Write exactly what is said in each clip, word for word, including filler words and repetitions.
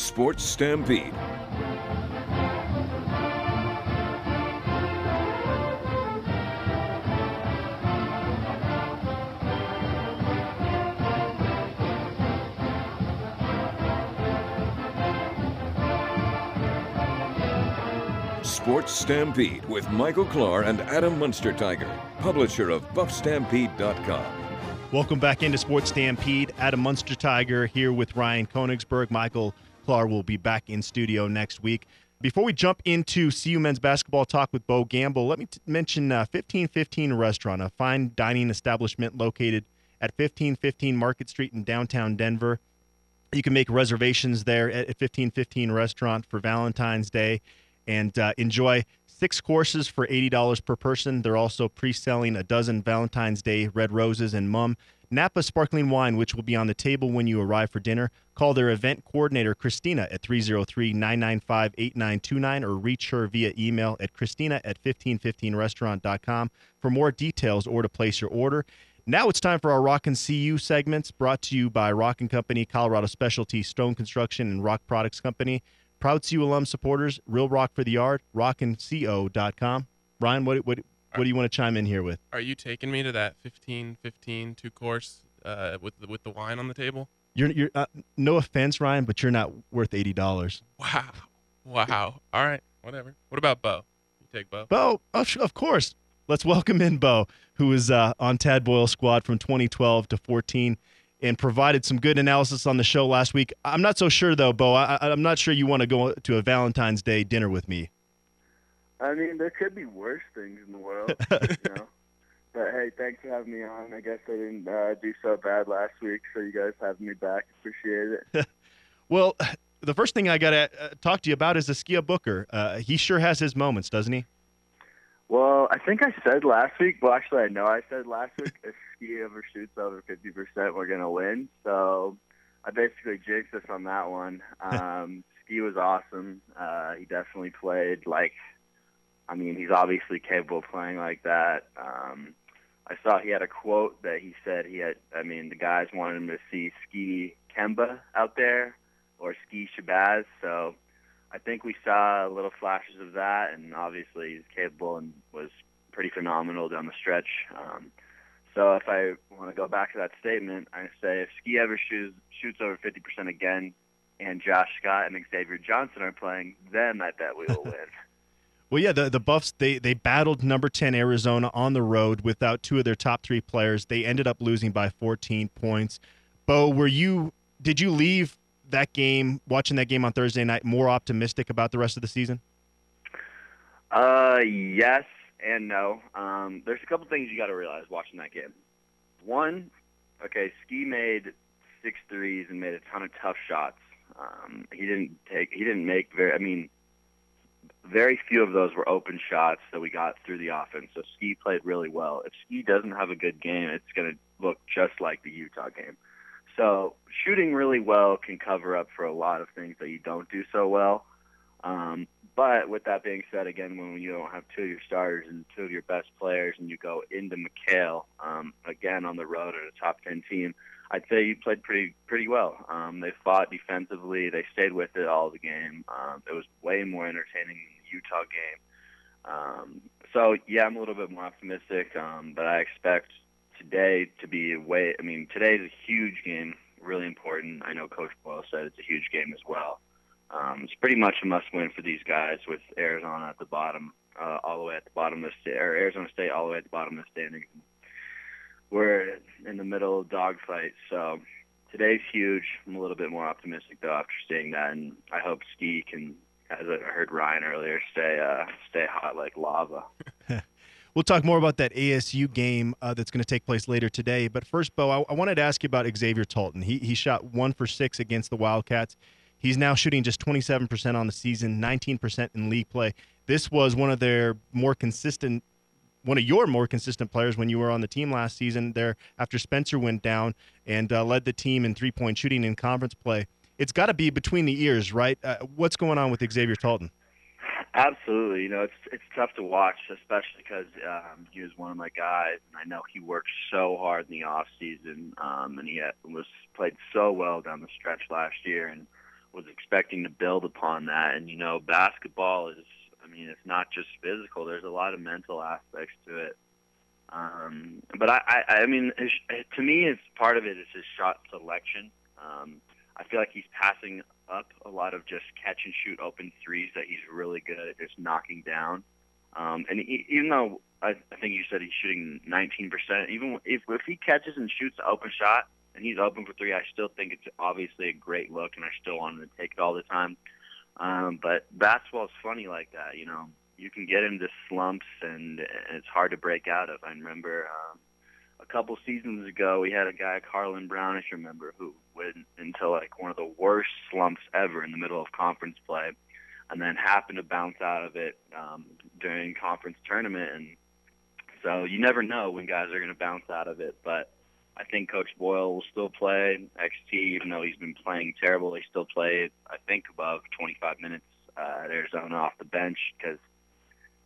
Sports Stampede. Sports Stampede with Michael Klar and Adam Munstertiger, publisher of Buff Stampede dot com. Welcome back into Sports Stampede. Adam Munstertiger here with Ryan Konigsberg. Michael Klar will be back in studio next week. Before we jump into C U men's basketball talk with Bo Gamble, let me t- mention uh, fifteen fifteen Restaurant, a fine dining establishment located at fifteen fifteen Market Street in downtown Denver. You can make reservations there at fifteen fifteen Restaurant for Valentine's Day and uh, enjoy six courses for eighty dollars per person. They're also pre-selling a dozen Valentine's Day red roses and mum. Napa sparkling wine, which will be on the table when you arrive for dinner. Call their event coordinator, Christina, at three oh three, nine nine five, eight nine two nine or reach her via email at christina at fifteen fifteen restaurant dot com for more details or to place your order. Now it's time for our Rock and C U segments, brought to you by Rock and Company, Colorado Specialty Stone Construction and Rock Products Company. Proud C U alum supporters, Real Rock for the Yard, rock and c o dot com. Ryan, what what what are, do you want to chime in here with? Are you taking me to that fifteen fifteen two-course uh, with the, with the wine on the table? You're you're uh, no offense, Ryan, but you're not worth eighty dollars. Wow, wow. All right, whatever. What about Bo? You take Bo? Bo, of, of course. Let's welcome in Bo, who is uh, on Tad Boyle's squad from twenty twelve to fourteen. And provided some good analysis on the show last week. I'm not so sure, though, Bo. I, I'm not sure you want to go to a Valentine's Day dinner with me. I mean, there could be worse things in the world, you know. But, hey, thanks for having me on. I guess I didn't uh, do so bad last week, so you guys having me back. Appreciate it. Well, the first thing I got to uh, talk to you about is Askia Booker. Uh, he sure has his moments, doesn't he? Well, I think I said last week. Well, actually, I know I said last week, if Ski ever shoots over fifty percent, we're going to win. So I basically jinxed us on that one. Um, Ski was awesome. Uh, he definitely played like, I mean, he's obviously capable of playing like that. Um, I saw he had a quote that he said he had, I mean, the guys wanted him to see Ski Kemba out there or Ski Shabazz. So I think we saw little flashes of that, and obviously he's capable and was pretty phenomenal down the stretch. Um, so if I want to go back to that statement, I say if Ski ever shoots, shoots over fifty percent again and Josh Scott and Xavier Johnson are playing, then I bet we will win. Well, yeah, the, the Buffs, they, they battled number ten Arizona on the road without two of their top three players. They ended up losing by fourteen points. Bo, were you did you leave that game, watching that game on Thursday night, more optimistic about the rest of the season? Uh, yes and no. Um, there's a couple things you got to realize watching that game. One, okay, Ski made six threes and made a ton of tough shots. Um, he didn't take, he didn't make very, I mean, very few of those were open shots that we got through the offense. So Ski played really well. If Ski doesn't have a good game, it's going to look just like the Utah game. So shooting really well can cover up for a lot of things that you don't do so well. Um, but with that being said, again, when you don't have two of your starters and two of your best players and you go into McHale, um, again, on the road at a top ten team, I'd say you played pretty pretty well. Um, they fought defensively. They stayed with it all the game. Um, it was way more entertaining than the Utah game. Um, so, yeah, I'm a little bit more optimistic, um, but I expect – today to be way, I mean, today's a huge game, really important. I know Coach Boyle said it's a huge game as well. Um, it's pretty much a must-win for these guys with Arizona at the bottom, uh, all the way at the bottom of the or Arizona State all the way at the bottom of the standings. We're in the middle of a dogfight, so today's huge. I'm a little bit more optimistic though after seeing that, and I hope Ski can, as I heard Ryan earlier, stay uh, stay hot like lava. We'll talk more about that A S U game uh, that's going to take place later today. But first, Bo, I, I wanted to ask you about Xavier Talton. He he shot one for six against the Wildcats. He's now shooting just twenty-seven percent on the season, nineteen percent in league play. This was one of their more consistent, one of your more consistent players when you were on the team last season. There, after Spencer went down and uh, led the team in three-point shooting in conference play, it's got to be between the ears, right? Uh, what's going on with Xavier Talton? Absolutely. You know, it's it's tough to watch, especially because um, he was one of my guys, and I know he worked so hard in the off season, um, and he had, was played so well down the stretch last year, and was expecting to build upon that. And, you know, basketball is, I mean, it's not just physical. There's a lot of mental aspects to it. Um, but, I, I, I mean, to me, it's part of it is his shot selection. Um, I feel like he's passing up a lot of just catch-and-shoot open threes that he's really good at just knocking down. Um, and he, even though I, I think you said he's shooting nineteen percent, even if, if he catches and shoots an open shot, and he's open for three, I still think it's obviously a great look, and I still want him to take it all the time. Um, but basketball's funny like that, you know. You can get into slumps, and, and it's hard to break out of. I remember um, a couple seasons ago, we had a guy, Carlin Brown, if you remember, who went into like one of the worst slumps ever in the middle of conference play, and then happened to bounce out of it um, during conference tournament. And so you never know when guys are going to bounce out of it, but I think Coach Boyle will still play. X T, even though he's been playing terrible, he still played, I think, above twenty-five minutes uh, at Arizona off the bench because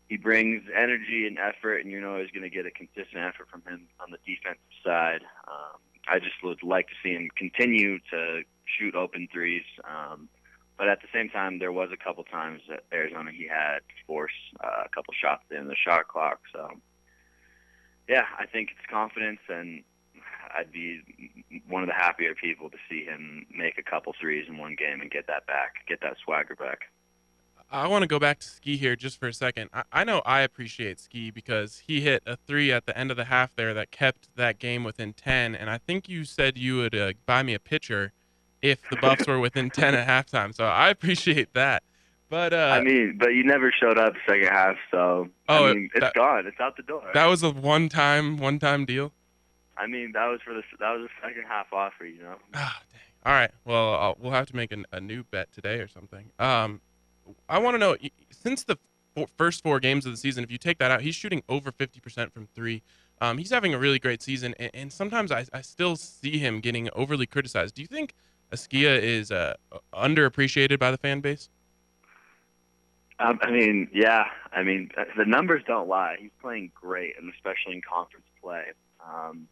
he brings energy and effort, and you know he's going to get a consistent effort from him on the defensive side. Um, I just would like to see him continue to shoot open threes. Um, but at the same time, there was a couple times at Arizona he had to force uh, a couple shots in the shot clock. So, yeah, I think it's confidence, and I'd be one of the happier people to see him make a couple threes in one game and get that back, get that swagger back. I want to go back to Ski here just for a second. I, I know I appreciate Ski because he hit a three at the end of the half there that kept that game within ten, and I think you said you would uh, buy me a pitcher if the Buffs were within ten at halftime, so I appreciate that. But uh, I mean, but you never showed up second half, so oh, I mean, it's that, gone. It's out the door. That was a one-time, one-time deal? I mean, that was for the that was a second half offer, you know. Ah, oh, dang. All right. Well, I'll, we'll have to make an, a new bet today or something. Um, I want to know, since the four, first four games of the season, if you take that out, he's shooting over fifty percent from three. Um, he's having a really great season, and, and sometimes I, I still see him getting overly criticized. Do you think Askia is uh, underappreciated by the fan base? Um, I mean, yeah. I mean, the numbers don't lie. He's playing great, and especially in conference play. Um,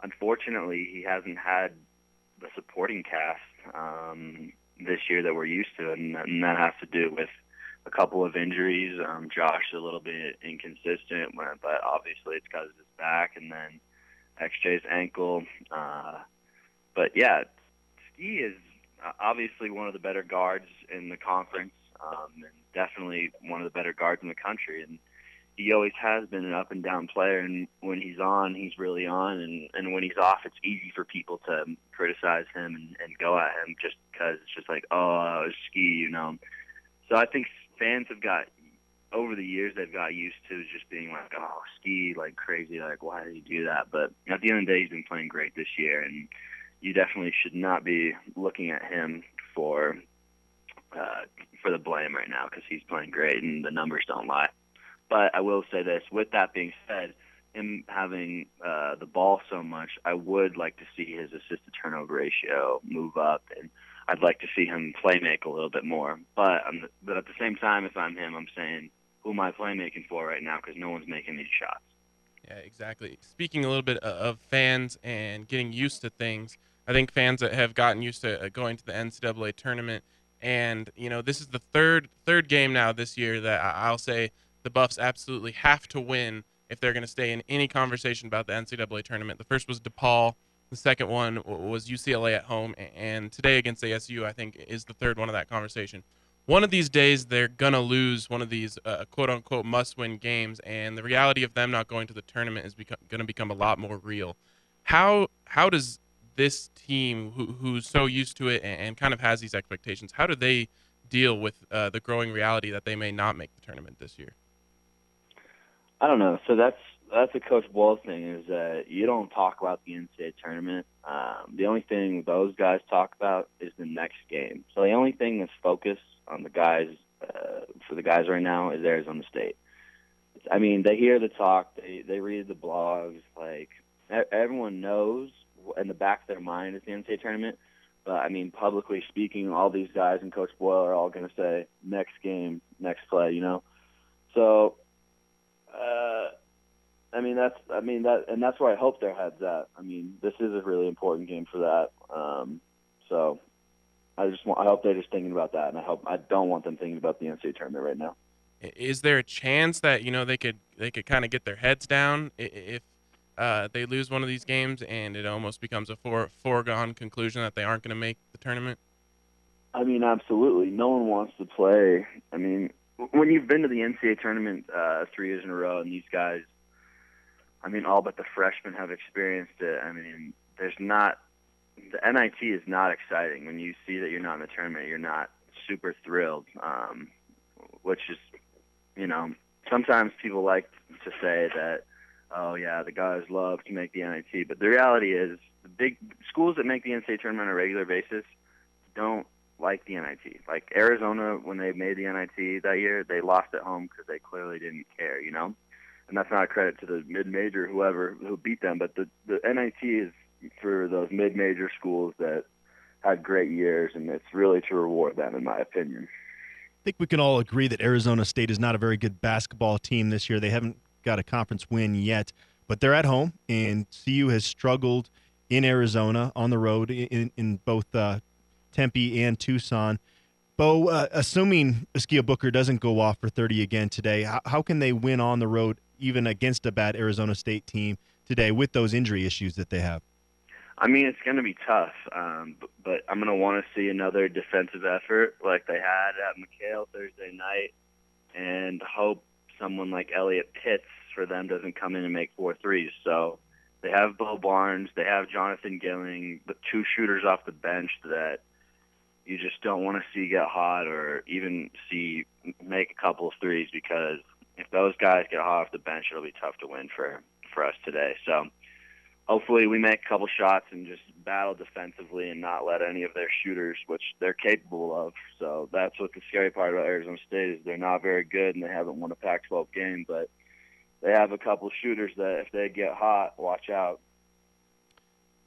Unfortunately, he hasn't had the supporting cast um, this year that we're used to, and, and that has to do with a couple of injuries. Um, Josh is a little bit inconsistent, but obviously it's because of his back, and then X J's ankle. Uh, but, yeah, Ski is obviously one of the better guards in the conference um, and definitely one of the better guards in the country. And he always has been an up-and-down player, and when he's on, he's really on, and, and when he's off, it's easy for people to criticize him and, and go at him just because it's just like, oh, it's Ski, you know. So I think fans have got, over the years, they've got used to just being like, oh, Ski, like crazy, like why did he do that? But at the end of the day, he's been playing great this year, and you definitely should not be looking at him for, uh, for the blame right now because he's playing great and the numbers don't lie. But I will say this, with that being said, him having uh, the ball so much, I would like to see his assist-to-turnover ratio move up, and I'd like to see him play-make a little bit more. But I'm, but at the same time, if I'm him, I'm saying, who am I play-making for right now because no one's making these shots? Yeah, exactly. Speaking a little bit of fans and getting used to things, I think fans have gotten used to going to the N C double A tournament, and, you know, this is the third third game now this year that I'll say – the Buffs absolutely have to win if they're going to stay in any conversation about the N C double A tournament. The first was DePaul. The second one was U C L A at home. And today against A S U, I think, is the third one of that conversation. One of these days, they're going to lose one of these uh, quote-unquote must-win games, and the reality of them not going to the tournament is become, going to become a lot more real. How how does this team, who, who's so used to it and, and kind of has these expectations, how do they deal with uh, the growing reality that they may not make the tournament this year? I don't know. So that's that's a Coach Boyle thing is that you don't talk about the N C double A tournament. Um, the only thing those guys talk about is the next game. So the only thing that's focused on the guys uh, for the guys right now is Arizona State. I mean, they hear the talk, they they read the blogs. Like everyone knows in the back of their mind it's the N C double A tournament. But I mean, publicly speaking, all these guys and Coach Boyle are all going to say next game, next play. You know, so. Uh, I mean that's I mean that and that's where I hope their heads at. I mean this is a really important game for that. Um, so I just want, I hope they're just thinking about that, and I hope I don't want them thinking about the N C A A tournament right now. Is there a chance that, you know, they could they could kind of get their heads down if uh, they lose one of these games and it almost becomes a fore, foregone conclusion that they aren't going to make the tournament? I mean, absolutely. No one wants to play. I mean, when you've been to the N C A A tournament uh, three years in a row, and these guys, I mean, all but the freshmen have experienced it. I mean, there's not the N I T is not exciting. When you see that you're not in the tournament, you're not super thrilled, um, which is, you know, sometimes people like to say that, oh, yeah, the guys love to make the N I T. But the reality is the big schools that make the N C A A tournament on a regular basis don't like the N I T. Like Arizona, when they made the N I T that year, they lost at home because they clearly didn't care, you know? And that's not a credit to the mid-major, whoever, who beat them. But the, the N I T is for those mid-major schools that had great years, and it's really to reward them, in my opinion. I think we can all agree that Arizona State is not a very good basketball team this year. They haven't got a conference win yet, but they're at home, and C U has struggled in Arizona on the road in, in both uh, Tempe and Tucson. Bo, uh, assuming Askia Booker doesn't go off for thirty again today, how, how can they win on the road even against a bad Arizona State team today with those injury issues that they have? I mean, it's going to be tough, um, but, but I'm going to want to see another defensive effort like they had at McHale Thursday night, and hope someone like Elliot Pitts for them doesn't come in and make four threes. So they have Bo Barnes, they have Jonathan Gilling, but two shooters off the bench that you just don't want to see get hot or even see make a couple of threes, because if those guys get hot off the bench, it'll be tough to win for, for us today. So hopefully we make a couple shots and just battle defensively and not let any of their shooters, which they're capable of. So that's what the scary part about Arizona State is. They're not very good, and they haven't won a Pac twelve game, but they have a couple shooters that if they get hot, watch out.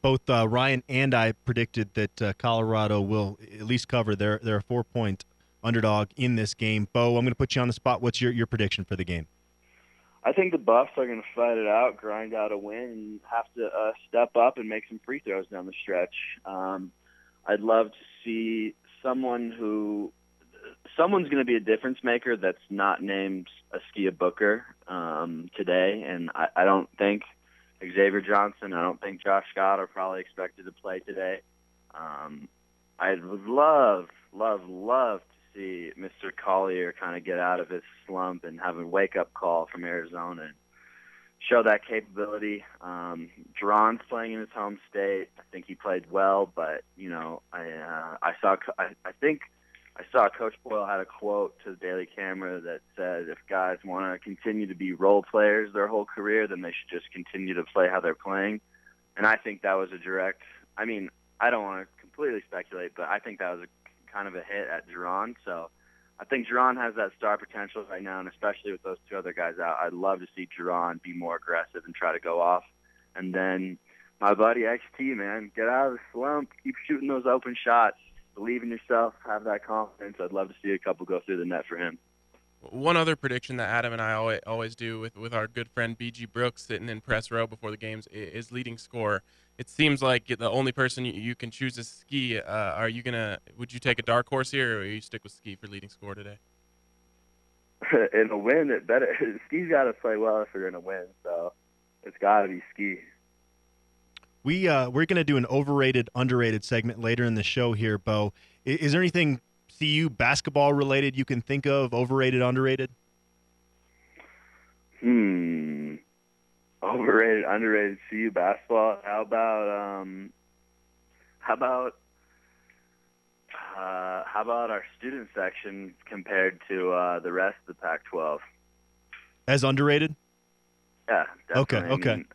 Both uh, Ryan and I predicted that uh, Colorado will at least cover their, their four-point underdog in this game. Bo, I'm going to put you on the spot. What's your, your prediction for the game? I think the Buffs are going to fight it out, grind out a win, and have to uh, step up and make some free throws down the stretch. Um, I'd love to see someone who – someone's going to be a difference maker that's not named Askia Booker um, today, and I, I don't think Xavier Johnson, I don't think Josh Scott are probably expected to play today. Um, I would love, love, love to see Mister Collier kind of get out of his slump and have a wake-up call from Arizona and show that capability. Um, Jeron's playing in his home state. I think he played well, but, you know, I uh, I saw I, I think I saw Coach Boyle had a quote to the Daily Camera that said if guys want to continue to be role players their whole career, then they should just continue to play how they're playing. And I think that was a direct – I mean, I don't want to completely speculate, but I think that was a kind of a hit at Jeron. So I think Jeron has that star potential right now, and especially with those two other guys out, I'd love to see Jeron be more aggressive and try to go off. And then my buddy X T, man, get out of the slump. Keep shooting those open shots. Believe in yourself. Have that confidence. I'd love to see a couple go through the net for him. One other prediction that Adam and I always, always do with, with our good friend B G. Brooks sitting in press row before the games is leading scorer. It seems like the only person you, you can choose is Ski. Uh, are you gonna? Would you take a dark horse here, or will you stick with Ski for leading scorer today? In a win, it better Ski's got to play well if you're in a win. So it's got to be Ski. We, uh, we're going to do an overrated, underrated segment later in the show here, Bo. Is, is there anything C U basketball-related you can think of, overrated, underrated? Hmm. Overrated, underrated C U basketball. How about um, how about uh, how about our student section compared to uh, the rest of the Pac twelve? As underrated? Yeah, definitely. Okay, okay.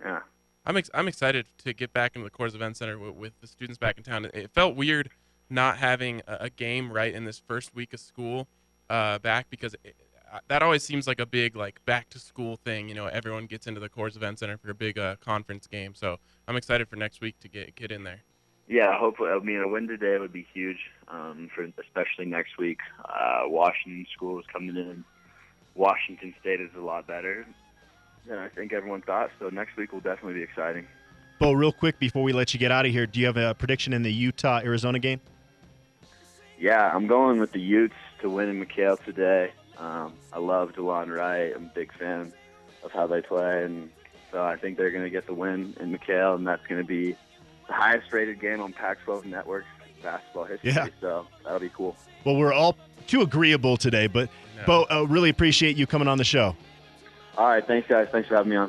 Yeah. I'm ex- I'm excited to get back into the Coors Event Center w- with the students back in town. It felt weird not having a, a game right in this first week of school uh, back, because it, uh, that always seems like a big like back to school thing. You know, everyone gets into the Coors Event Center for a big uh, conference game. So I'm excited for next week to get get in there. Yeah, hopefully. I mean, a win today would be huge, um, for especially next week. Uh, Washington school is coming in. Washington State is a lot better than I think everyone thought, so next week will definitely be exciting. Bo, real quick before we let you get out of here, do you have a prediction in the Utah-Arizona game? yeah, I'm going with the Utes to win in McHale today. Um, I love DeLon Wright. I'm a big fan of how they play, and so I think they're going to get the win in McHale, and that's going to be the highest-rated game on Pac twelve Network basketball history, yeah. So that'll be cool. Well, we're all too agreeable today, but, yeah. Bo, uh, really appreciate you coming on the show. All right, thanks, guys. Thanks for having me on.